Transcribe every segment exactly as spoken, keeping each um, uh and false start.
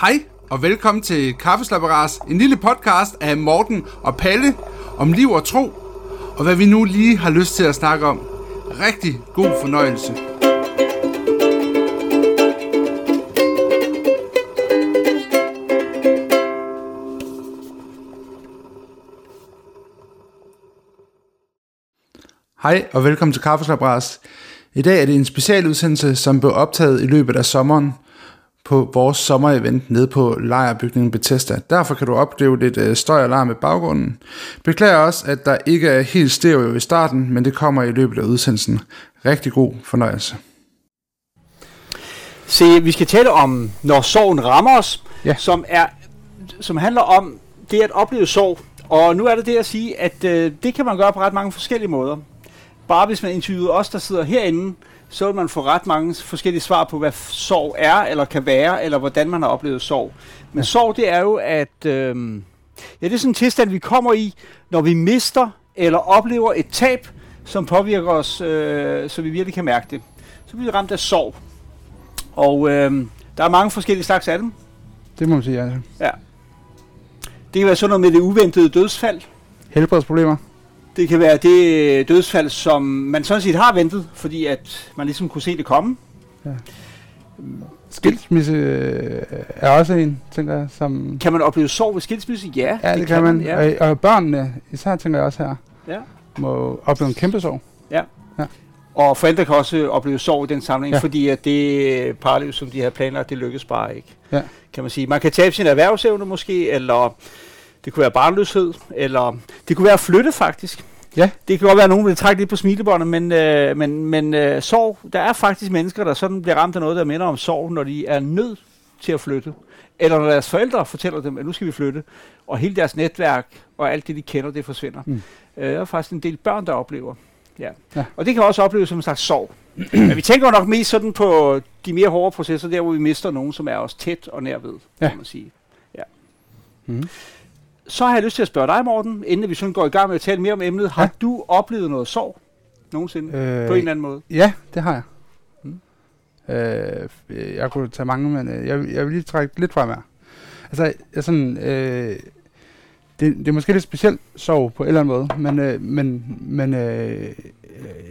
Hej og velkommen til Kaffeslapperas, en lille podcast af Morten og Palle om liv og tro, og hvad vi nu lige har lyst til at snakke om. Rigtig god fornøjelse. Hej og velkommen til Kaffeslapperas. I dag er det en specialudsendelse, som blev optaget i løbet af sommeren på vores sommerevent nede på Lejerbygningen Bethesda. Derfor kan du opleve lidt støjalarm i baggrunden. Beklager også, at der ikke er helt stereo i starten, men det kommer i løbet af udsendelsen. Rigtig god fornøjelse. Se, vi skal tale om Når sorgen rammer os, ja. som, er, som handler om det at opleve sorg. Og nu er det det at sige, at øh, det kan man gøre på ret mange forskellige måder. Bare hvis man interviewer os, der sidder herinde, så vil man få ret mange forskellige svar på, hvad sorg er, eller kan være, eller hvordan man har oplevet sorg. Men ja. sorg, det er jo, at øh, ja, det er sådan en tilstand, vi kommer i, når vi mister eller oplever et tab, som påvirker os, øh, så vi virkelig kan mærke det. Så bliver vi ramt af sorg. Og øh, der er mange forskellige slags af dem. Det må man sige, ja. ja. Det kan være sådan noget med det uventede dødsfald. Helbredsproblemer. Det kan være det dødsfald, som man sådan set har ventet, fordi at man ligesom kunne se det komme. Ja. Skilsmisse er også en, tænker jeg, som... Kan man opleve sorg ved skilsmisse? Ja, ja det, det kan man. man ja. Og, og børnene, især tænker jeg også her, ja. må opleve en kæmpe sorg. Ja. ja. Og forældre kan også opleve sorg i den samling, ja. fordi at det parliv, som de havde planlagt, det lykkes bare ikke. Ja. Kan man sige. Man kan tabe sin erhvervsevne måske, eller... Det kunne være barnløshed, eller det kunne være at flytte faktisk. Ja. Det kan godt være, at nogen vil trække lidt på smilebåndet, men, øh, men, men øh, sorg, der er faktisk mennesker, der sådan bliver ramt af noget, der minder om sorg, når de er nødt til at flytte. Eller når deres forældre fortæller dem, at nu skal vi flytte, og hele deres netværk og alt det, de kender, det forsvinder. Mm. Øh, der er faktisk en del børn, der oplever. Ja. Ja. Og det kan også opleves som en slags sorg. Men vi tænker nok mest sådan på de mere hårde processer, der hvor vi mister nogen, som er os tæt og nærved, ja. kan man sige. Ja. Mm. Så har jeg lyst til at spørge dig, Morten, inden vi sådan går i gang med at tale mere om emnet. Har ja. du oplevet noget sorg nogensinde, øh, på en eller anden måde? Ja, det har jeg. Hmm. Øh, jeg kunne tage mange, men øh, jeg, jeg vil lige trække lidt frem her. Altså, jeg sådan, øh, det, det er måske lidt specielt sorg på en eller anden måde, men, øh, men, men øh,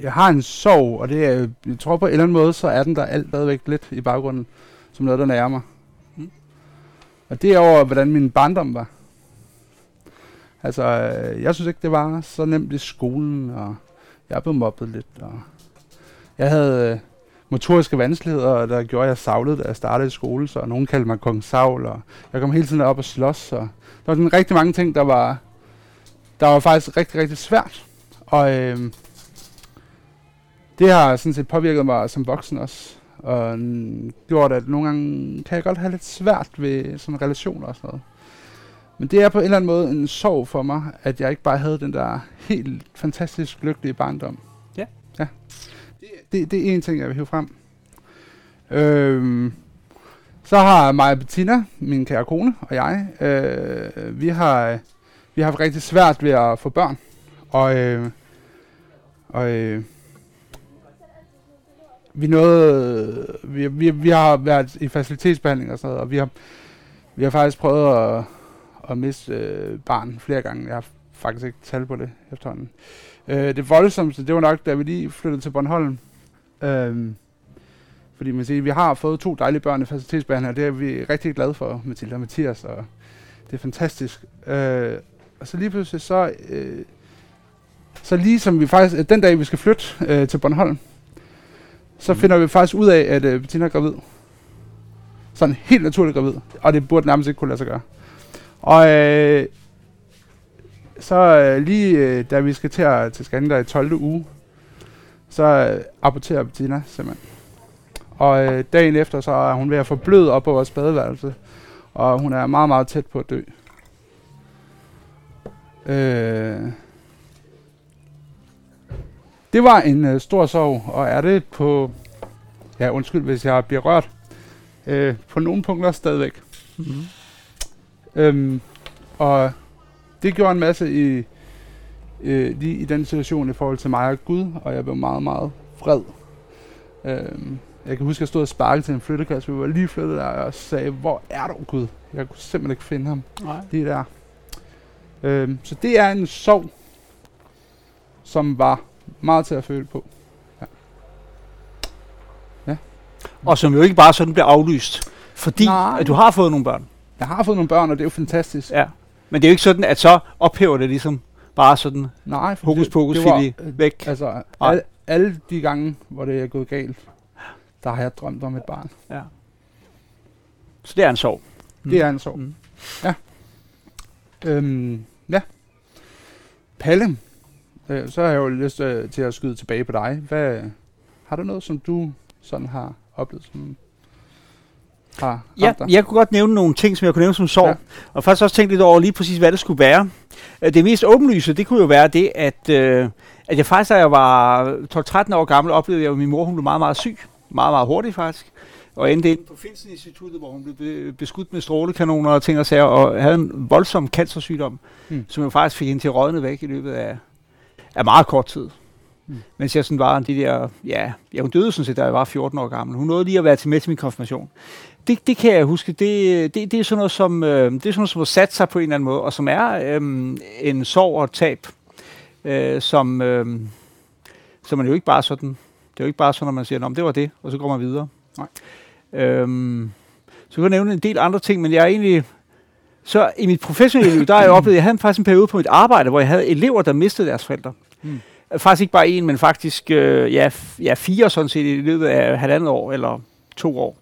jeg har en sorg, og det er, jeg tror på en eller anden måde, så er den der alt stadigvæk lidt i baggrunden, som noget, der nærer mig. Hmm. Og det er over, hvordan min barndom var. Altså, jeg synes ikke, det var så nemt i skolen, og jeg blev mobbet lidt, og jeg havde øh, motoriske vanskeligheder, der gjorde, at jeg savlede, da jeg startede i skole, så nogen kaldte mig Kong Savl, og jeg kom hele tiden op og slås, og der var sådan rigtig mange ting, der var, der var faktisk rigtig, rigtig svært, og øh, det har sådan set påvirket mig som voksen også, og gjort, at nogle gange kan jeg godt have lidt svært ved sådan relationer og sådan noget. Men det er på en eller anden måde en sorg for mig, at jeg ikke bare havde den der helt fantastisk lykkelige barndom. Ja. Ja. Det, det, det er én ting, jeg vil hive frem. Øhm, så har mig og Bettina, min kære kone, og jeg, øh, vi har vi har haft rigtig svært ved at få børn. Og, øh, og øh, vi nåede, vi, vi, vi har været i fertilitetsbehandling og sådan noget, og vi har, vi har faktisk prøvet at og miste øh, barn flere gange. Jeg har faktisk ikke tal på det efterhånden. Øh, det voldsomste, det var nok, da vi lige flyttede til Bornholm. Øh, fordi man siger, vi har fået to dejlige børn i facilitetsbehandling, og det er vi rigtig glade for, Mathilde og Mathias, og det er fantastisk. Øh, og så lige pludselig så, øh, så ligesom vi faktisk, den dag vi skal flytte øh, til Bornholm, så mm. finder vi faktisk ud af, at øh, Bettina er gravid. Sådan helt naturligt gravid, og det burde nærmest ikke kunne lade sig gøre. Og øh, så øh, lige øh, da vi skal til, at, til scanning der i tolvte uge, så øh, aborterer Bettina simpelthen. Og øh, dagen efter, så er hun ved at forbløde op på vores badeværelse, og hun er meget, meget tæt på at dø. Øh, det var en øh, stor sorg, og er det på, ja undskyld hvis jeg bliver rørt, øh, på nogle punkter stadigvæk. Mm-hmm. Øhm, og det gjorde en masse i, øh, lige i den situation i forhold til mig og Gud, og jeg blev meget, meget vred. Øhm, Jeg kan huske, at jeg stod og sparkede til en flyttekasse, vi var lige flyttet der, og sagde, hvor er du, Gud? Jeg kunne simpelthen ikke finde ham. Nej. Lige der. Øhm, så det er en sorg, som var meget til at føle på. Ja. Ja. Og som jo ikke bare sådan bliver aflyst, fordi at du har fået nogle børn. Jeg har fået nogle børn, og det er jo fantastisk. Ja. Men det er jo ikke sådan, at så ophæver det ligesom bare sådan nej, hokus pokus, fordi øh, væk. Altså, al, alle de gange, hvor det er gået galt, der har jeg drømt om et barn. Ja. Så det er en sorg. Det mm. er en sorg. Mm. Ja. Øhm, ja. Palle, øh, så har jeg jo lyst øh, til at skyde tilbage på dig. Hvad, har du noget, som du sådan har oplevet? Som har ja, jeg kunne godt nævne nogle ting, som jeg kunne nævne som sorg. Ja. Og faktisk også tænkte lidt over lige præcis, hvad det skulle være. Det mest åbenlyse, det kunne jo være det, at, øh, at jeg faktisk, da jeg var tolv tretten år gammel, oplevede jeg, at min mor hun blev meget, meget syg. Meget, meget hurtigt faktisk. Og endte ind på Finsen-instituttet, hvor hun blev be- beskudt med strålekanoner og ting og sager, og havde en voldsom cancersygdom, mm. som jo faktisk fik hende til at rådne væk i løbet af, af meget kort tid. Mm. Mens jeg sådan var de der, ja, ja, hun døde sådan set, da jeg var fjorten år gammel. Hun nåede lige at være til med til min konfirmation. Det, det kan jeg huske, det, det, det er sådan noget, som øh, det er sådan noget, som har sat sig på en eller anden måde, og som er øh, en sorg og tab, øh, som, øh, som man jo ikke bare sådan... Det er jo ikke bare sådan, at man siger, nå, det var det, og så går man videre. Nej. Øhm, så kan jeg nævne en del andre ting, men jeg er egentlig... Så i mit professionelle liv, der har jeg oplevet, jeg havde faktisk en periode på mit arbejde, hvor jeg havde elever, der mistede deres forældre. Mm. Faktisk ikke bare en, men faktisk øh, ja, f- ja, fire sådan set i løbet af halvandet år, eller to år.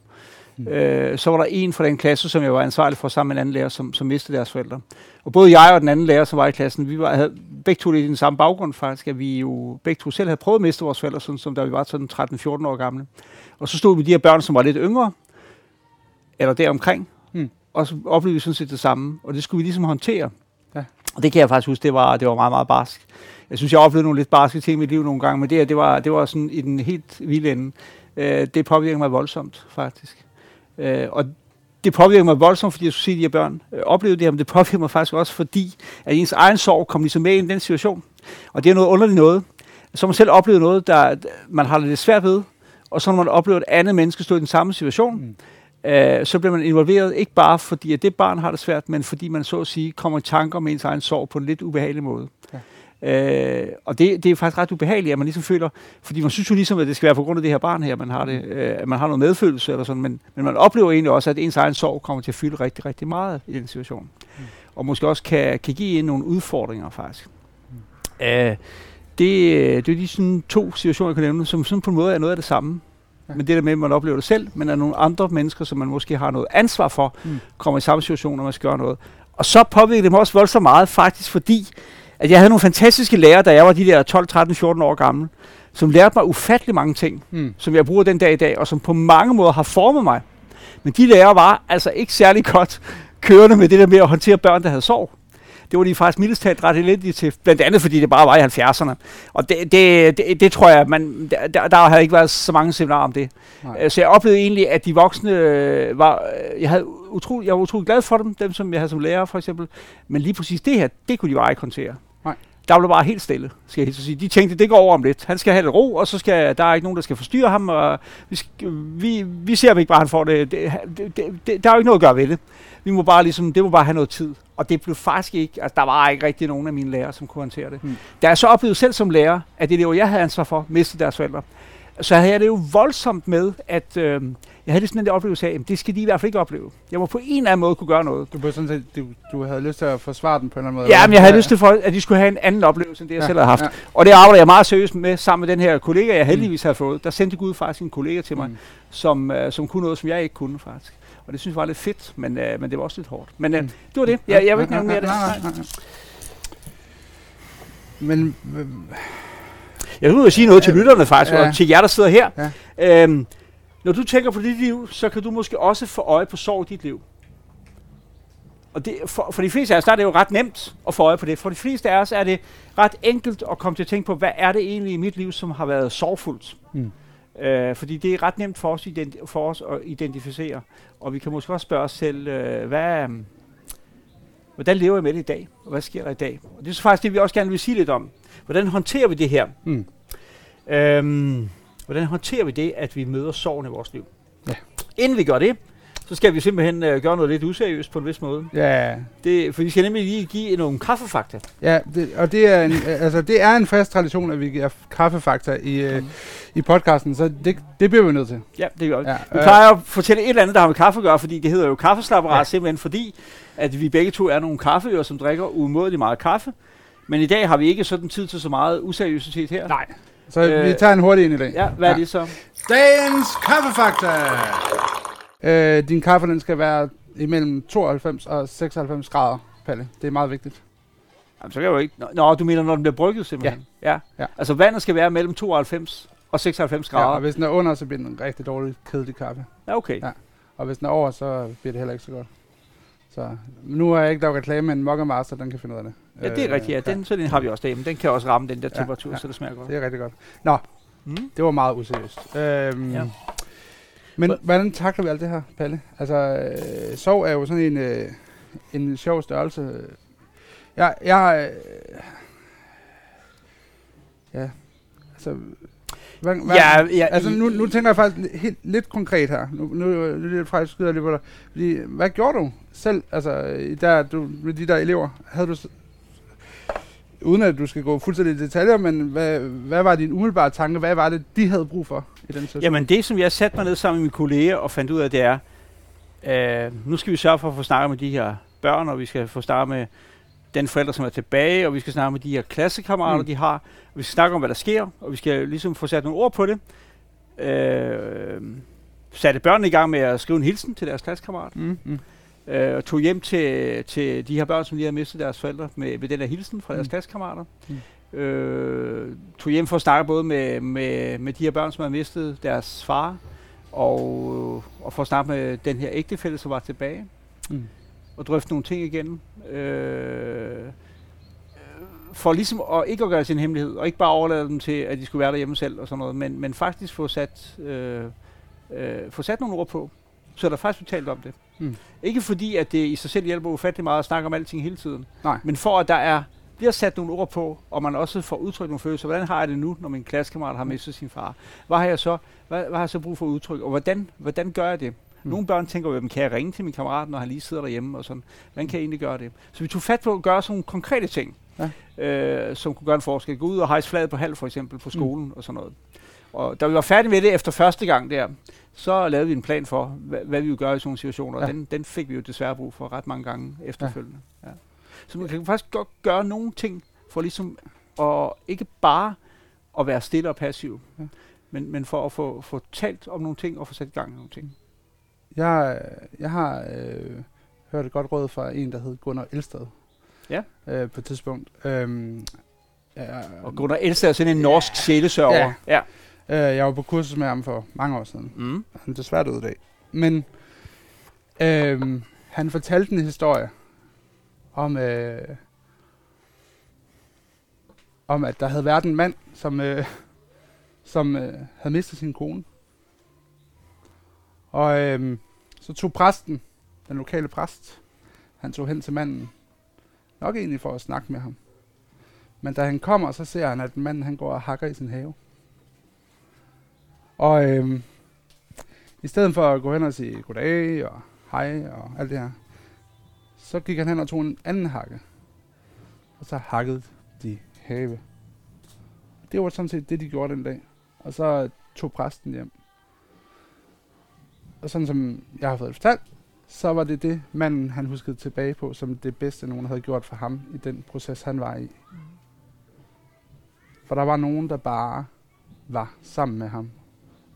Mm. Øh, så var der en fra den klasse, som jeg var ansvarlig for sammen med en anden lærer, som, som mistede deres forældre. Og både jeg og den anden lærer, som var i klassen, vi var, havde begge to lidt i den samme baggrund faktisk, at vi jo begge to selv havde prøvet at miste vores forældre, sådan som da vi var sådan tretten fjorten år gamle. Og så stod vi de her børn, som var lidt yngre, eller deromkring, mm. og så oplevede vi sådan set det samme, og det skulle vi ligesom håndtere. Ja. Og det kan jeg faktisk huske, det var, det var meget, meget barsk. Jeg synes, jeg oplevede nogle lidt barske ting i mit liv nogle gange, men det her, det var, det var sådan i den helt vilde ende. Øh, det påvirkede mig voldsomt faktisk. Øh, og det påvirker mig voldsomt, fordi jeg skulle se de her børn øh, opleve det her, men det påvirker mig faktisk også, fordi at ens egen sorg kom ligesom med i den situation. Og det er noget underligt noget. Så man selv oplever noget, der man har lidt svært ved, og så når man oplever, at andet menneske stod i den samme situation, mm. øh, så bliver man involveret, ikke bare fordi, at det barn har det svært, men fordi man så at sige, kommer i tanker om ens egen sorg på en lidt ubehagelig måde. Ja. Øh, og det, det er faktisk ret ubehageligt, at man ligesom føler, fordi man synes jo ligesom, at det skal være på grund af det her barn her, man har det, øh, at man har noget medfølelse eller sådan, men, men man oplever egentlig også, at ens egen sorg kommer til at fylde rigtig, rigtig meget i den situation. Mm. Og måske også kan, kan give en nogle udfordringer faktisk. Mm. Øh, det, det er de sådan to situationer, jeg kan nævne, som sådan på en måde er noget af det samme. Ja. Men det der med, at man oplever det selv, men at nogle andre mennesker, som man måske har noget ansvar for, mm. kommer i samme situation, når man skal gøre noget. Og så påvirker det mig også voldsomt meget faktisk, fordi at jeg havde nogle fantastiske lærere, da jeg var de der tolv, tretten, fjorten år gammel, som lærte mig ufattelig mange ting, mm. som jeg bruger den dag i dag, og som på mange måder har formet mig. Men de lærere var altså ikke særlig godt kørende med det der med at håndtere børn, der havde sorg. Det var de faktisk mildest talt ret elendige til, blandt andet fordi det bare var i halvfjerdserne. Og det, det, det, det tror jeg, man, der, der havde ikke været så mange seminarer om det. Nej. Så jeg oplevede egentlig, at de voksne var, jeg, havde utrolig, jeg var utrolig glad for dem, dem som jeg havde som lærer for eksempel. Men lige præcis det her, det kunne de bare ikke håndtere. Nej. Der blev bare helt stille, skal jeg helt sige. De tænkte, det går over om lidt. Han skal have lidt ro, og så skal der er ikke nogen, der skal forstyrre ham. Og vi, skal, vi, vi ser ikke bare, han får det. Det, det, det, det. Der er jo ikke noget at gøre ved det. Vi må bare ligesom, det må bare have noget tid. Og det blev faktisk ikke, altså der var ikke rigtig nogen af mine lærere, som kunne håndtere det. Hmm. Da jeg så oplevede selv som lærer, at det elever, jeg havde ansvar for, mistede deres forældre, så havde jeg det jo voldsomt med, at øh, jeg havde det sådan en der oplevelse af, at det skal de i hvert fald ikke opleve. Jeg må på en eller anden måde kunne gøre noget. Du, blev sådan set, du, du havde lyst til at forsvare den på en eller anden måde? Ja, men jeg havde ja. lyst til, for, at de skulle have en anden oplevelse, end det jeg ja, selv havde haft. Ja. Og det arbejder jeg meget seriøst med, sammen med den her kollega, jeg heldigvis mm. havde fået. Der sendte Gud faktisk en kollega til mig, mm. som, øh, som kunne noget, som jeg ikke kunne faktisk. Og det synes jeg var lidt fedt, men, øh, men det var også lidt hårdt. Men øh, mm. det var det. Jeg, jeg vil ikke nævne mere af det. Nej, nej, nej. Men... Øh, Jeg vil sige noget til lytterne faktisk, ja. og til jer, der sidder her. Ja. Øhm, når du tænker på dit liv, så kan du måske også få øje på sorg i dit liv. Og det, for, for de fleste af os, der er det jo ret nemt at få øje på det. For de fleste af os er det ret enkelt at komme til at tænke på, hvad er det egentlig i mit liv, som har været sorgfuldt. Mm. Øh, fordi det er ret nemt for os, identi- for os at identificere. Og vi kan måske også spørge os selv, øh, hvad... Hvordan lever jeg med det i dag? Og hvad sker der i dag? Og det er så faktisk det, vi også gerne vil sige lidt om. Hvordan håndterer vi det her? Mm. Øhm, Hvordan håndterer vi det, at vi møder sorgen i vores liv? Ja. Inden vi gør det, så skal vi simpelthen øh, gøre noget lidt useriøst på en vis måde. Ja. Det, for vi skal nemlig lige give nogle kaffefakta. Ja, det, og det er, en, altså, det er en fast tradition, at vi giver kaffefakta i, øh, mm. i podcasten, så det, det bliver vi nødt til. Ja, det gør vi. Ja, øh. Vi plejer at fortælle et eller andet, der har med kaffe at gøre, fordi det hedder jo Kaffeslapperas, ja. Simpelthen fordi, at vi begge to er nogle kaffeører, som drikker umådeligt meget kaffe. Men i dag har vi ikke sådan tid til så meget useriøsitet her. Nej, så øh, vi tager en hurtig ind i dag. Ja, hvad ja. Er det så? Dagens kaffefakta! Øh, din kaffe, den skal være imellem tooghalvfems og seksoghalvfems grader, Palle. Det er meget vigtigt. Jamen, så kan jeg jo ikke... Nå, du mener, når den bliver brygget simpelthen? Ja. Ja. Ja. Altså, vandet skal være mellem tooghalvfems og seksoghalvfems grader. Ja, og hvis den er under, så bliver den en rigtig dårlig, kedelig kaffe. Ja, okay. Ja. Og hvis den er over, så bliver det heller ikke så godt. Så nu har jeg ikke lavet reklame, men Mokka Master, den kan finde ud af det. Ja, det er øh, rigtigt. Ja. Den, ja. Så den har vi også derhjemme. Den kan også ramme den der temperatur, ja, ja. Så det smager godt. Det er rigtig godt. Nå, mm. det var meget useriøst. Øhm, ja. Men H- hvordan takler vi alt det her, Palle? Altså, øh, sov er jo sådan en, øh, en sjov størrelse. Jeg, jeg øh, ja, altså... Hvad, hvad, ja, ja, altså nu, nu tænker jeg faktisk helt lidt konkret her. Nu, nu, nu er det faktisk skyder lidt på dig. Fordi, hvad gjorde du selv? Altså der, du, med de der elever, havde du, uden at du skal gå fuldstændig i detaljer, men hvad, hvad var din umiddelbare tanke? Hvad var det, de havde brug for i den situation? Jamen det, som jeg satte mig ned sammen med mine kolleger og fandt ud af, det er, øh, nu skal vi sørge for at få snakket med de her børn, og vi skal få snakket med den forældre, som er tilbage, og vi skal snakke med de her klassekammerater, mm. de har. Vi skal snakke om, hvad der sker, og vi skal ligesom få sat nogle ord på det. Øh, satte børnene i gang med at skrive en hilsen til deres klassekammerater, mm. mm. øh, og tog hjem til, til de her børn, som lige havde mistet deres forældre, med, med den her hilsen fra mm. deres klassekammerater. Mm. Øh, tog hjem for at snakke både med, med, med de her børn, som havde mistet deres far, og, og for at snakke med den her ægtefælle, som var tilbage. Mm. og drøfte nogle ting igen, øh, for ligesom at ikke at gøre det til en hemmelighed, og ikke bare overlade dem til, at de skulle være derhjemme selv og sådan noget, men, men faktisk få sat, øh, øh, få sat nogle ord på, så der faktisk talt om det. Mm. Ikke fordi, at det i sig selv hjælper ufattelig meget at snakke om alting hele tiden, nej. Men for at der er, bliver sat nogle ord på, og man også får udtrykt nogle følelser. Hvordan har jeg det nu, når min klassekammerat har mistet sin far? Hvad har jeg så, hvad, hvad har jeg så brug for at udtrykke, og hvordan, hvordan gør jeg det? Mm. Nogle børn tænker jo, kan jeg ringe til min kammerat, når han lige sidder derhjemme og sådan. Hvordan kan jeg egentlig gøre det? Så vi tog fat på at gøre sådan nogle konkrete ting, ja. øh, som kunne gøre en forskel. Gå ud og hejse flaget på halv for eksempel på skolen mm. og sådan noget. Og da vi var færdige med det efter første gang der, så lavede vi en plan for, hva- hvad vi ville gøre i sådan nogle situationer. Ja. Den, den fik vi jo desværre brug for ret mange gange efterfølgende. Ja. Ja. Så man kan faktisk godt gøre nogle ting for ligesom at ikke bare at være stille og passiv, ja. men, men for at få, få talt om nogle ting og få sat i gang nogle ting. Jeg, jeg har øh, hørt et godt råd fra en, der hed Gunnar Elstad ja. øh, på et tidspunkt. Øhm, jeg, og Gunnar Elstad er sådan en norsk ja. sjælesørger. Ja. Ja. Øh, jeg var på kursus med ham for mange år siden. Mm. Han er desværre død i dag. Men øh, han fortalte en historie om, øh, om, at der havde været en mand, som, øh, som øh, havde mistet sin kone. Og øhm, så tog præsten, den lokale præst, han tog hen til manden, nok egentlig for at snakke med ham. Men da han kommer, så ser han, at manden han går og hakker i sin have. Og øhm, i stedet for at gå hen og sige goddag og hej og alt det her, så gik han hen og tog en anden hakke. Og så hakkede de have. Det var sådan set det, de gjorde den dag. Og så tog præsten hjem. Og sådan som jeg har fået fortalt, så var det det, manden han huskede tilbage på, som det bedste, nogen havde gjort for ham i den proces, han var i. For der var nogen, der bare var sammen med ham,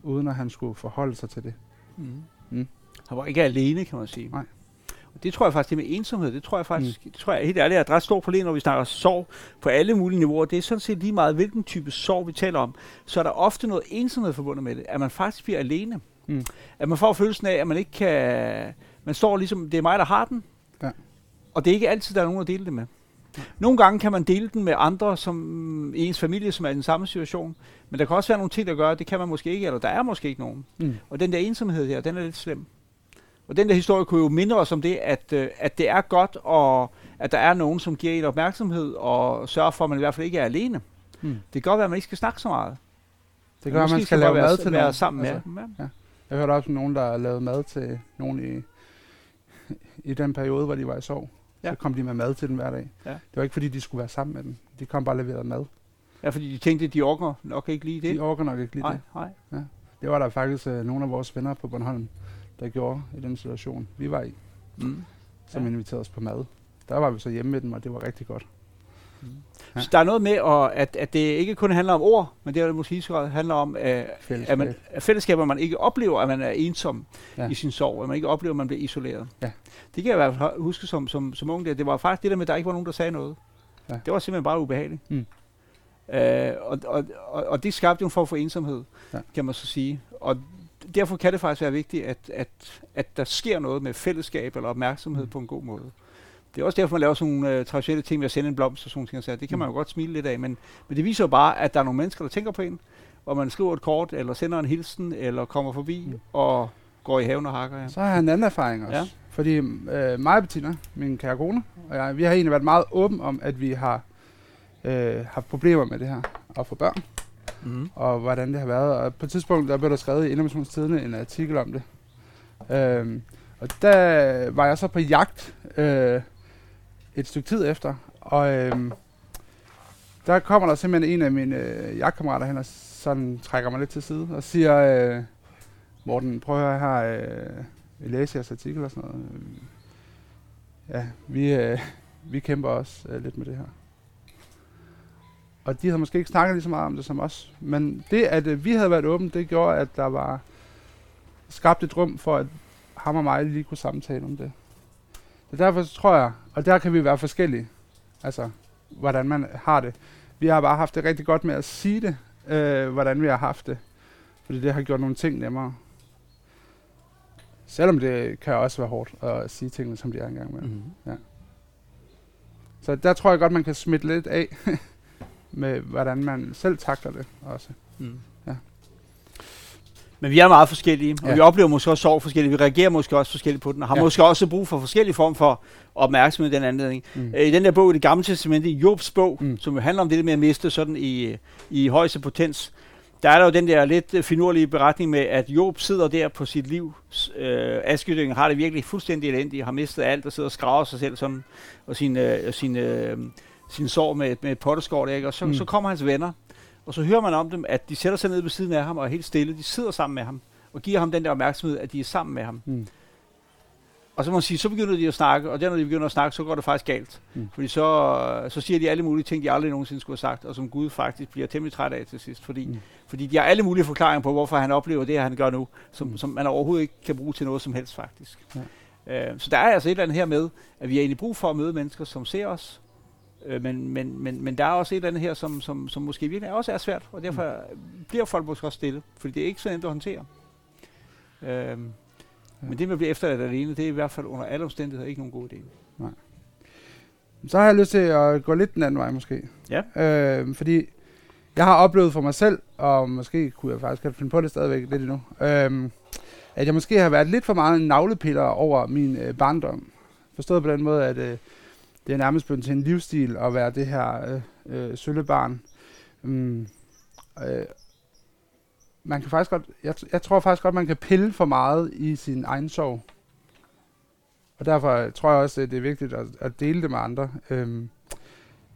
uden at han skulle forholde sig til det. Mm. Mm. Han var ikke alene, kan man sige. Nej. Og det tror jeg faktisk, det med ensomhed, det tror jeg faktisk, mm. det tror jeg helt ærligt, er et ret stort problem, når vi snakker sorg på alle mulige niveauer. Det er sådan set lige meget, hvilken type sorg vi taler om. Så er der ofte noget ensomhed forbundet med det, at man faktisk bliver alene. Mm. At man får følelsen af, at man ikke kan... Man står ligesom, det er mig, der har den. Ja. Og det er ikke altid, der er nogen at dele det med. Ja. Nogle gange kan man dele den med andre som i ens familie, som er i den samme situation. Men der kan også være nogle ting, der gør, det kan man måske ikke, eller der er måske ikke nogen. Mm. Og den der ensomhed her, den er lidt slem. Og den der historie kunne jo minde os om det, at, at det er godt, og at der er nogen, som giver en opmærksomhed, og sørger for, at man i hvert fald ikke er alene. Mm. Det kan godt være, at man ikke skal snakke så meget. Det gør, at man skal lave mad være, til være sammen med. Altså, ja. Ja. Jeg hørte også nogen, der lavede mad til nogen i, i den periode, hvor de var i sorg. Ja. Så kom de med mad til den hver dag. Ja. Det var ikke, fordi de skulle være sammen med den. De kom bare leveret mad. Ja, fordi de tænkte, at de orker nok ikke lige det. De orker nok ikke lige nej, det. Nej. Ja. Det var der faktisk øh, nogle af vores venner på Bornholm, der gjorde i den situation, vi var i, mm. som ja. inviterede os på mad. Der var vi så hjemme med dem, og det var rigtig godt. Mm. Ja. Så der er noget med, at, at, at det ikke kun handler om ord, men det er måske handler om at, Fællesskab. at, man, at fællesskaber, man ikke oplever, at man er ensom ja. i sin sorg, at man ikke oplever, at man bliver isoleret. Ja. Det kan jeg i hvert fald huske som, som, som unge, det var faktisk det der med, at der ikke var nogen, der sagde noget. Ja. Det var simpelthen bare ubehageligt. Mm. Øh, og, og, og, og det skabte jo en form for ensomhed, ja. kan man så sige. Og derfor kan det faktisk være vigtigt, at, at, at der sker noget med fællesskab eller opmærksomhed mm. på en god måde. Det er også derfor, man laver sådan nogle øh, traditionelle ting med at sende en blomst og sådan nogle ting. Det kan man jo godt smile lidt af, men, men det viser jo bare, at der er nogle mennesker, der tænker på en, og man skriver et kort, eller sender en hilsen, eller kommer forbi mm. og går i haven og hakker. Ja. Så har jeg en anden erfaring også. Ja. Fordi øh, mig og Bettina, min kære kone, og jeg, vi har egentlig været meget åbne om, at vi har øh, haft problemer med det her at få børn, mm. og hvordan det har været. Og på et tidspunkt, der blev der skrevet i Informationstidende en artikel om det. Øh, og der var jeg så på jagt, øh, et stykke tid efter, og øhm, der kommer der simpelthen en af mine øh, jagtkammerater hen, og sådan trækker mig lidt til side, og siger, øh, Morten, prøv at høre her, øh, vi læser jeres artikel og sådan noget. Ja, vi, øh, vi kæmper også øh, lidt med det her. Og de havde måske ikke snakket lige så meget om det som os, men det, at øh, vi havde været åbne, det gjorde, at der var skabt et rum for, at ham og mig lige kunne samtale om det. Så derfor tror jeg, og der kan vi være forskellige, altså hvordan man har det. Vi har bare haft det rigtig godt med at sige det, øh, hvordan vi har haft det, fordi det har gjort nogle ting nemmere. Selvom det kan også være hårdt at sige tingene, som de er engang med. Mm-hmm. Ja. Så der tror jeg godt, man kan smitte lidt af med, hvordan man selv takler det også. Mm. Ja. Men vi er meget forskellige, og ja. vi oplever måske også sorg forskelligt, vi reagerer måske også forskelligt på den, og har ja. måske også brug for forskellige former for opmærksomhed i den anledning. Mm. I den der bog, i Det Gamle Testament, i Jobs bog, mm. som jo handler om det med at miste sådan i, i højeste potens, der er der jo den der lidt finurlige beretning med, at Job sidder der på sit liv. Øh, Askedyng har det virkelig fuldstændig elendigt, har mistet alt og sidder og skraver sig selv sådan, og sin, øh, sin, øh, sin sorg med, med et potteskål, ikke? Og så, mm. så kommer hans venner. Og så hører man om dem, at de sætter sig ned ved siden af ham og er helt stille. De sidder sammen med ham og giver ham den der opmærksomhed, at de er sammen med ham. Mm. Og så må man sige, så begynder de at snakke, og der når de begynder at snakke, så går det faktisk galt. Mm. Fordi så, så siger de alle mulige ting, de aldrig nogensinde skulle have sagt, og som Gud faktisk bliver temmelig træt af til sidst. Fordi, mm. fordi de har alle mulige forklaringer på, hvorfor han oplever det, han gør nu, som, mm. som man overhovedet ikke kan bruge til noget som helst faktisk. Ja. Uh, så der er altså et eller andet her med, at vi har egentlig brug for at møde mennesker, som ser os, Men, men, men, men der er også et eller andet her, som, som, som måske virkelig også er svært, og derfor mm. bliver folk måske også stille, fordi det er ikke så nemt at håndtere. Øhm, ja. Men det med at blive efterladt alene, det er i hvert fald under alle omstændigheder ikke nogen god idé. Nej. Så har jeg lyst til at gå lidt den anden vej måske. Ja. Øh, fordi jeg har oplevet for mig selv, og måske kunne jeg faktisk finde på det stadigvæk lidt endnu, øh, at jeg måske har været lidt for meget navlepiller over min øh, barndom. Forstået på den måde, at øh, det er nærmest blevet til en livsstil at være det her øh, øh, søllebarn. Mm. Øh, man kan faktisk godt, jeg, jeg tror faktisk godt, man kan pille for meget i sin egen sorg. Og derfor tror jeg også, at det er vigtigt at, at dele det med andre. Øhm,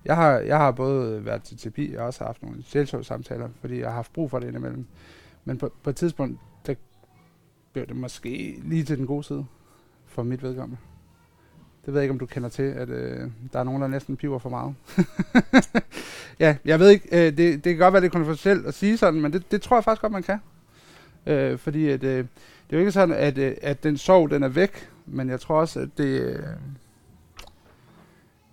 jeg, har, jeg har både været til terapi, og også har haft nogle sjælsorgssamtaler, fordi jeg har haft brug for det indimellem. Men på, på et tidspunkt, der blev det måske lige til den gode side for mit vedkommende. Det ved jeg ikke, om du kender til, at øh, der er nogen, der næsten piver for meget. Ja, jeg ved ikke, øh, det, det kan godt være, det er kontroversielt at sige sådan, men det, det tror jeg faktisk godt, man kan. Øh, fordi at, øh, det er jo ikke sådan, at, øh, at den sorg, den er væk, men jeg tror også, at det... Øh,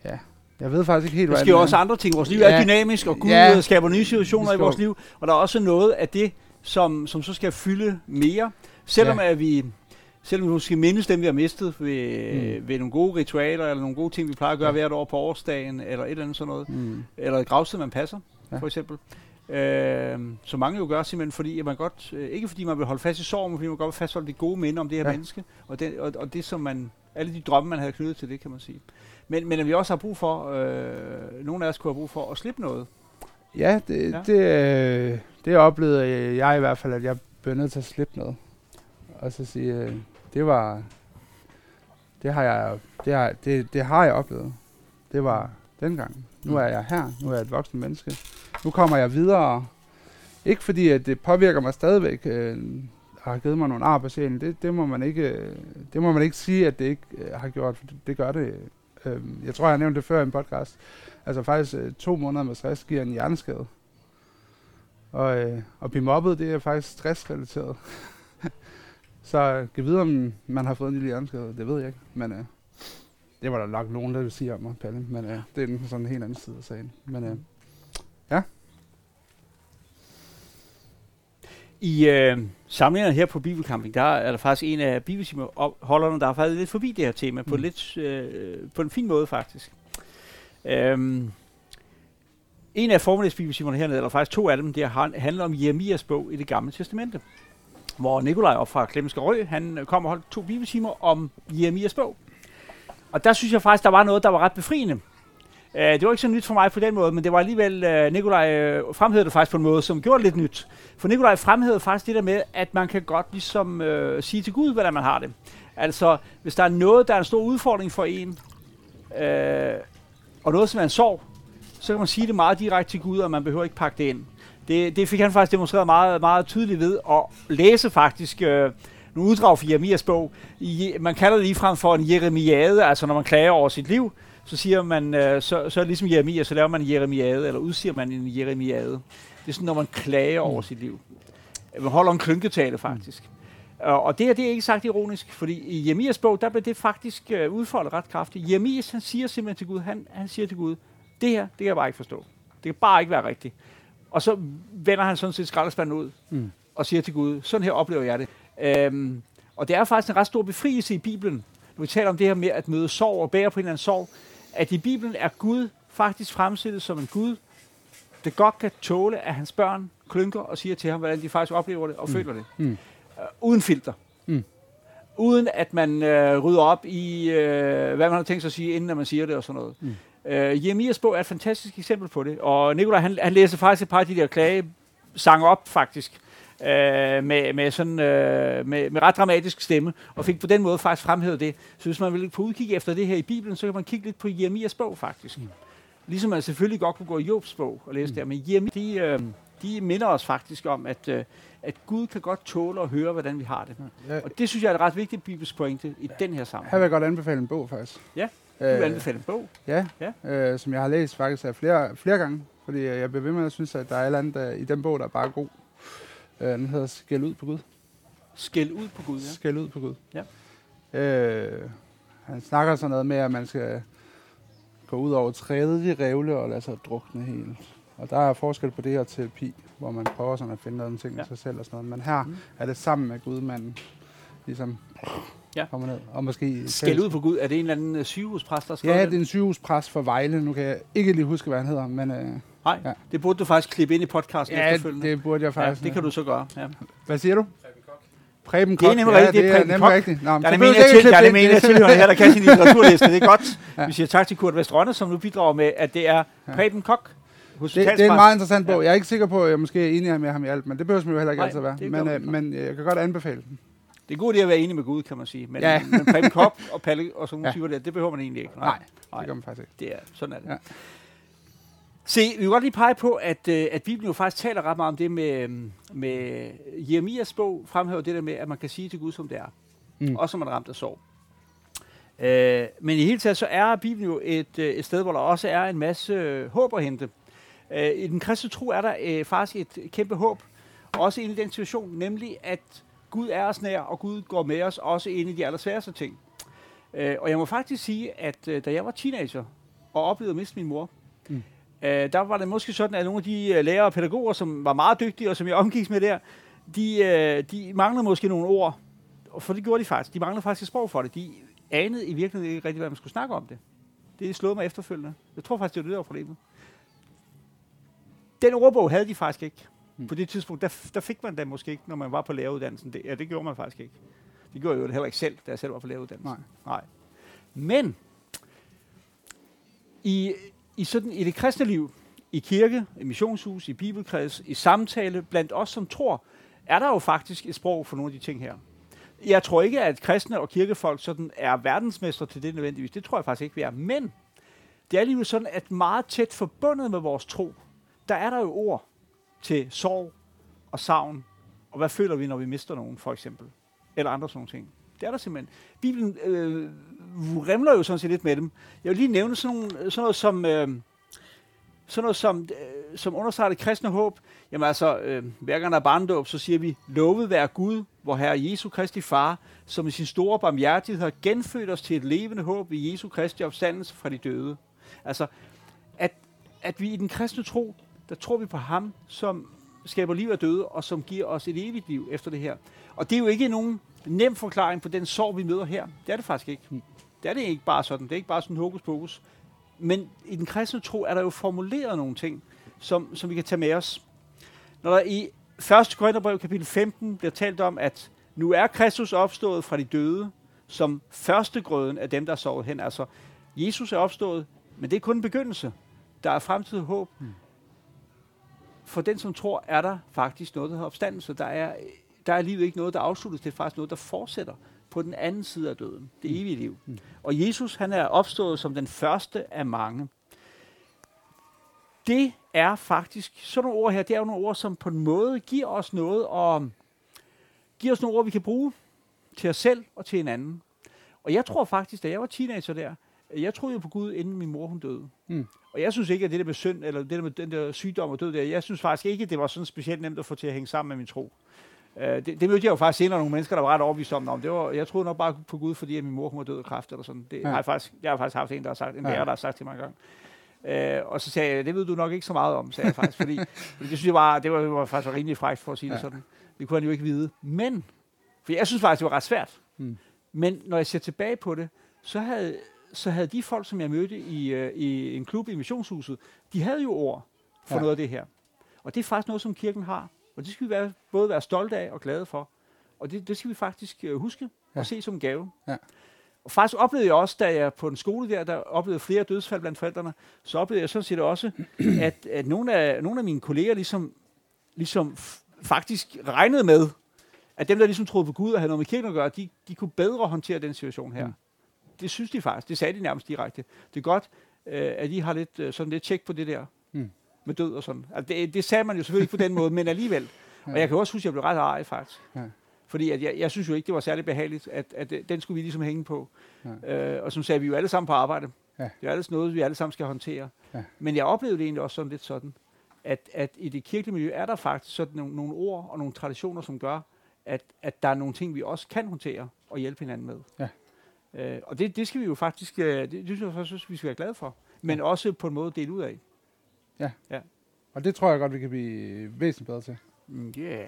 ja, jeg ved faktisk ikke helt, hvad det er. Der sker også andre ting. Vores liv ja. er dynamisk, og Gud ja. skaber nye situationer i vores liv, og der er også noget af det, som, som så skal fylde mere, selvom ja. at vi... Selvom vi måske mindes dem, vi har mistet ved, mm. ved nogle gode ritualer, eller nogle gode ting, vi plejer at gøre ja. hvert år på årsdagen, eller et eller andet sådan noget. Mm. Eller et gravsted, man passer, ja. for eksempel. Øh, så mange jo gør simpelthen, fordi at man godt, øh, ikke fordi man vil holde fast i sorgen, men fordi man godt vil fastholde det gode minde om det her ja. menneske, og det, og, og det som man, alle de drømme, man havde knyttet til det, kan man sige. Men, men at vi også har brug for, øh, nogle af os kunne have brug for at slippe noget. Ja, det, ja. Det, det oplevede jeg i hvert fald, at jeg blev nødt til at slippe noget. Og så sige, det var, det har jeg, det har, det, det har jeg oplevet. Det var dengang. Nu er jeg her, nu er jeg et voksen menneske. Nu kommer jeg videre. Ikke fordi, at det påvirker mig stadigvæk, øh, har givet mig nogle ar på sjælen. Det, det, må man ikke, det må man ikke sige, at det ikke øh, har gjort, for det, det gør det. Øh, jeg tror, jeg har nævnt det før i en podcast. Altså faktisk øh, to måneder med stress giver en hjerneskade. Og øh, at blive mobbet, det er faktisk stressrelateret. Så giv videre, om man har fået en lille hjerneskade, det ved jeg ikke. Men øh, det var der nok nogen, der vil sige om mig, Palle. Men øh, det er sådan en helt anden side af sagen. Men øh, ja. I øh, samlingerne her på Bibelcamping, der er der faktisk en af bibeltimeholderne, der har faktisk lidt forbi det her tema, mm. på, lidt, øh, på en fin måde faktisk. Um, en af formiddagsbibeltimerne hernede, eller faktisk to af dem, der handler om Jeremias bog i det gamle testamente, hvor Nicolaj op fra Klemensker, han kom og holdt to bibeltimer om Jeremias bog. Og der synes jeg faktisk, der var noget, der var ret befriende. Uh, det var ikke så nyt for mig på den måde, men det var alligevel, uh, Nicolaj uh, fremhævede det faktisk på en måde, som gjorde lidt nyt. For Nicolaj fremhævede faktisk det der med, at man kan godt ligesom uh, sige til Gud, hvordan man har det. Altså, hvis der er noget, der er en stor udfordring for en, uh, og noget som er en sorg, så kan man sige det meget direkte til Gud, og man behøver ikke pakke det ind. Det, det fik han faktisk demonstreret meget, meget tydeligt ved at læse faktisk uh, nogle uddrag fra Jeremias bog. I, man kalder det ligefrem for en jeremiade, altså når man klager over sit liv. Så siger man, øh, så, så ligesom Jeremia, så laver man en jeremiade, eller udsiger man en jeremiade. Det er sådan, når man klager over sit liv. Man holder en klynketale, faktisk. Og, og det her, det er ikke sagt ironisk, fordi i Jeremias bog, der blev det faktisk øh, udfoldet ret kraftigt. Jeremias, han siger simpelthen til Gud, han, han siger til Gud, det her, det kan jeg bare ikke forstå. Det kan bare ikke være rigtigt. Og så vender han sådan set skraldespanden ud, mm. og siger til Gud, sådan her oplever jeg det. Øhm, og det er faktisk en ret stor befrielse i Bibelen, når vi taler om det her med at møde sorg og bære på en eller anden sorg, at i Bibelen er Gud faktisk fremstillet som en Gud, der godt kan tåle, at hans børn klynker og siger til ham, hvordan de faktisk oplever det og mm. føler det. Mm. Uh, uden filter. Mm. Uden at man uh, rydder op i, uh, hvad man har tænkt sig at sige, inden man siger det og sådan noget. Mm. Uh, Jeremias bog er et fantastisk eksempel på det, og Nicolaj, han, han læser faktisk et par af de der klagesange op faktisk, uh, med, med, sådan, uh, med, med ret dramatisk stemme, og fik på den måde faktisk fremhævet det. Så hvis man vil på udkig efter det her i Bibelen, så kan man kigge lidt på Jeremias bog faktisk. Mm. Ligesom man selvfølgelig godt kunne gå i Jobs bog og læse mm. der, men Jeremias, de, uh, de minder os faktisk om, at, uh, at Gud kan godt tåle og høre, hvordan vi har det. Ja. Og det synes jeg er et ret vigtigt bibelsk pointe i ja. Den her sammenhæng. Her vil jeg godt anbefale en bog faktisk. Ja. Du anbefale en bog? Ja, ja. Øh, som jeg har læst faktisk flere, flere gange, fordi jeg bliver ved med at synes, at der er et eller andet der, i den bog, der er bare god. Øh, den hedder Skæld ud på Gud. Skæld ud på Gud, ja. Skæld ud på Gud. Ja. Øh, han snakker sådan noget med, at man skal gå ud over tredje revle og lade sig drukne helt. Og der er forskel på det her terapi, hvor man prøver sådan at finde nogle ting ja. I sig selv og sådan noget. Men her mm. er det sammen med Gud, man ligesom... Ja. Og måske skæld ud på Gud. Er det en eller anden sygehuspræst, der skrev det? Ja, det er en sygehuspræst for Vejle. Nu kan jeg ikke lige huske, hvad han hedder. Men, øh, Nej, ja. Det burde du faktisk klippe ind i podcasten ja, efterfølgende. Ja, det burde jeg faktisk. Ja, det kan du så gøre. Ja. Hvad siger du? Præben Kok. Det er nemlig ja, rigtigt, det er Præben Kok. Rigtigt. Nå, der er det meningen af tilhørende her, der kan sin litteraturliste. Det er godt. Ja. Vi siger tak til Kurt Vestrone, som nu bidrager med, at det er Præben Kok. Det, det er en meget interessant bog. Jeg er ikke sikker på, at jeg måske er enig med ham i alt, men det behøver man jo heller ikke altid være. Men jeg kan godt anbefale den. Det er godt det at være enig med Gud, kan man sige. Men, ja. men Præben Kok og Palle og sådan nogle ja. Typer der, det behøver man egentlig ikke. Nej, Nej det gør man faktisk ikke. Det er, sådan er det. Ja. Se, vi vil godt lige pege på, at, at Bibelen jo faktisk taler ret meget om det med, med Jeremias bog, fremhæver det der med, at man kan sige til Gud, som det er. Mm. Også som man er ramt af sorg. Øh, men i hele taget, så er Bibelen jo et, et sted, hvor der også er en masse håb at hente. Øh, I den kristne tro er der øh, faktisk et kæmpe håb. Også i den situation, nemlig at Gud er os nær, og Gud går med os også ind i de allersværeste ting. Øh, og jeg må faktisk sige, at øh, da jeg var teenager og oplevede at miste min mor, mm. øh, der var det måske sådan, at nogle af de øh, lærere og pædagoger, som var meget dygtige og som jeg omgik med der, de, øh, de manglede måske nogle ord, for det gjorde de faktisk. De manglede faktisk et sprog for det. De anede i virkeligheden ikke rigtig, hvad man skulle snakke om det. Det slog mig efterfølgende. Jeg tror faktisk, det var det, der var problemet. Den ordbog havde de faktisk ikke. På det tidspunkt, der, der fik man da måske ikke, når man var på læreruddannelsen. Det, ja, det gjorde man faktisk ikke. Det gjorde jeg jo heller ikke selv, da jeg selv var på læreruddannelsen. Nej. Nej. Men i, i, sådan, i det kristne liv, i kirke, i missionshus, i bibelkreds, i samtale, blandt os som tror, er der jo faktisk et sprog for nogle af de ting her. Jeg tror ikke, at kristne og kirkefolk sådan er verdensmestre til det nødvendigvis. Det tror jeg faktisk ikke, vi er. Men det er alligevel sådan, at meget tæt forbundet med vores tro, der er der jo ord til sorg og savn. Og hvad føler vi, når vi mister nogen, for eksempel? Eller andre sådan nogle ting. Det er der simpelthen. Bibelen øh, remler jo sådan set lidt med dem. Jeg vil lige nævne sådan, nogle, sådan noget som... Øh, Sådan noget som, øh, som understreger det kristne håb. Jamen altså, øh, hver gang der er barndåb, så siger vi, lovet være Gud, vor Herre Jesu Kristi Far, som i sin store barmhjertighed har genfødt os til et levende håb ved Jesu Kristi opstandelse fra de døde. Altså, at, at vi i den kristne tro, der tror vi på ham, som skaber liv af døde, og som giver os et evigt liv efter det her. Og det er jo ikke nogen nem forklaring på den sorg, vi møder her. Det er det faktisk ikke. Det er det ikke bare sådan. Det er ikke bare sådan hokus pokus. Men i den kristne tro er der jo formuleret nogle ting, som, som vi kan tage med os. Når der i første Korintherbrev kapitel femten bliver talt om, at nu er Kristus opstået fra de døde, som førstegrøden af dem, der er sovet hen. Altså, Jesus er opstået, men det er kun en begyndelse. Der er fremtidig håb. For den, som tror, er der faktisk noget, der hedder opstandelse. Der er, der er livet ikke noget, der afsluttes. Det er faktisk noget, der fortsætter på den anden side af døden, det evige liv. Mm. Og Jesus, han er opstået som den første af mange. Det er faktisk, sådan nogle ord her, det er jo nogle ord, som på en måde giver os noget, og giver os nogle ord, vi kan bruge til os selv og til hinanden. Og jeg tror faktisk, da jeg var teenager der, jeg troede jo på Gud, inden min mor hun døde. Mm. Og jeg synes ikke, at det der med synd, eller det der med den der sygdom og død der, jeg synes faktisk ikke, at det var sådan specielt nemt at få til at hænge sammen med min tro. Uh, det, det mødte jeg jo faktisk senere nogle mennesker, der var ret overbevist om, om det var, jeg troede nok bare på Gud, fordi at min mor hun var død af kræft eller sådan. Det, ja. har jeg, faktisk, jeg har faktisk haft en, der har sagt, en lærer, ja. der har sagt til mig en gang. Uh, og så sagde jeg, det ved du nok ikke så meget om, sagde jeg faktisk, fordi, fordi det synes jeg var, det var, det var faktisk rimelig frækt for at sige ja. det sådan. Det kunne han jo ikke vide. Men, for jeg synes faktisk, det var ret svært. Hmm. Men når jeg ser tilbage på det, så havde, så havde de folk, som jeg mødte i, uh, i en klub i missionshuset, de havde jo ord for ja. noget af det her. Og det er faktisk noget, som kirken har. Og det skal vi være, både være stolte af og glade for. Og det, det skal vi faktisk øh, huske ja. og se som en gave. Ja. Og faktisk oplevede jeg også, da jeg på en skole der, der oplevede flere dødsfald blandt forældrene, så oplevede jeg sådan set også, at, at nogle, af, nogle af mine kolleger ligesom, ligesom f- faktisk regnede med, at dem, der ligesom troede på Gud og havde noget med kirken at gøre, de, de kunne bedre håndtere den situation her. Mm. Det synes de faktisk. Det sagde de nærmest direkte. Det er godt, øh, at I har lidt, øh, sådan lidt tjek på det der. Mm. med død og sådan. Altså det, det sagde man jo selvfølgelig ikke på den måde, men alligevel. Ja. Og jeg kan også huske, at jeg blev ret arg faktisk. Ja. Fordi at jeg, jeg synes jo ikke, det var særlig behageligt, at, at den skulle vi ligesom hænge på. Ja. Øh, og som sagde, vi jo alle sammen på arbejde. Ja. Det er alles noget, vi alle sammen skal håndtere. Ja. Men jeg oplevede det egentlig også sådan lidt sådan, at, at i det kirkelige miljø er der faktisk sådan nogle, nogle ord og nogle traditioner, som gør, at, at der er nogle ting, vi også kan håndtere og hjælpe hinanden med. Ja. Øh, og det, det skal vi jo faktisk, det, det synes jeg synes, vi skal være glade for. Men ja. også på en måde dele ud af. Ja. ja, og det tror jeg godt, vi kan blive væsentligt bedre til. Yeah.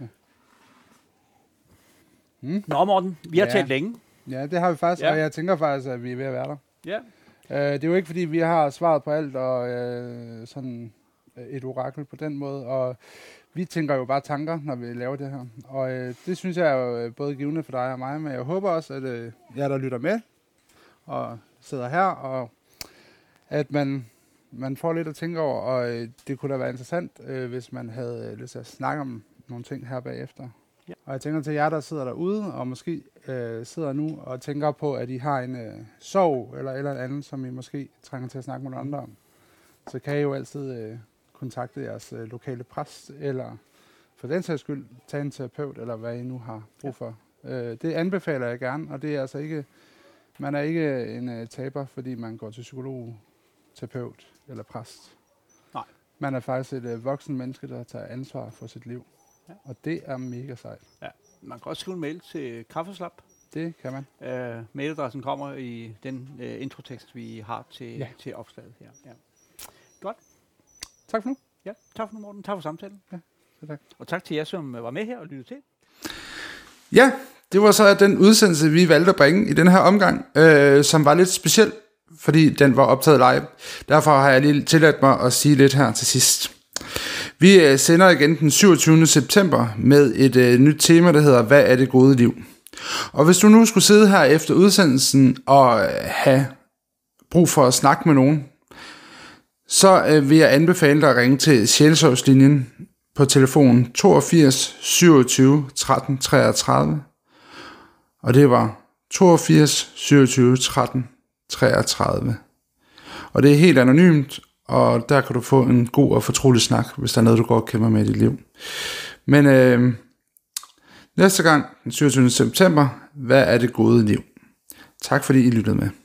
Ja. Mm. Nå Morten, vi har ja. talt længe. Ja, det har vi faktisk, ja. og jeg tænker faktisk, at vi er ved at være der. Ja. Øh, det er jo ikke, fordi vi har svaret på alt og øh, sådan et orakel på den måde, og vi tænker jo bare tanker, når vi laver det her. Og øh, det synes jeg er jo både givende for dig og mig, men jeg håber også, at øh, jer, der lytter med og sidder her, og at man... man får lidt at tænke over, og øh, det kunne da være interessant, øh, hvis man havde øh, lyst til at snakke om nogle ting her bagefter. Ja. Og jeg tænker til jer, der sidder derude, og måske øh, sidder nu og tænker på, at I har en øh, sorg eller eller andet, som I måske trænger til at snakke med nogle andre om. Så kan I jo altid øh, kontakte jeres øh, lokale præst, eller for den sags skyld, tage en terapeut, eller hvad I nu har brug for. Ja. Øh, det anbefaler jeg gerne, og det er altså ikke, man er ikke en øh, taber, fordi man går til psykolog, terapeut eller præst. Nej. Man er faktisk et øh, voksen menneske, der tager ansvar for sit liv. Ja. Og det er mega sejt. Ja. Man kan også skrive en mail til Kaffeslap. Det kan man. Øh, mailadressen kommer i den øh, introtekst, vi har til, ja. til opslaget her. Ja. Godt. Tak for nu. Ja, tak for nu, Morten. Tak for samtalen. Ja, tak. Og tak til jer, som var med her og lyttede til. Ja, det var så den udsendelse, vi valgte at bringe i den her omgang, øh, som var lidt speciel, fordi den var optaget live. Derfor har jeg lige tilladt mig at sige lidt her til sidst. Vi sender igen den syvogtyvende september med et øh, nyt tema, der hedder Hvad er det gode liv? Og hvis du nu skulle sidde her efter udsendelsen og øh, have brug for at snakke med nogen, så øh, vil jeg anbefale dig at ringe til Sjælsovslinjen på telefon toogfirs syvogtyve tretten treogtredive. Og det var toogfirs syvogtyve tretten treogtredive. Og det er helt anonymt, og der kan du få en god og fortrolig snak, hvis der er noget, du godt kæmper med i dit liv. Men øh, næste gang, den syvogtyvende september, hvad er det gode liv? Tak fordi I lyttede med.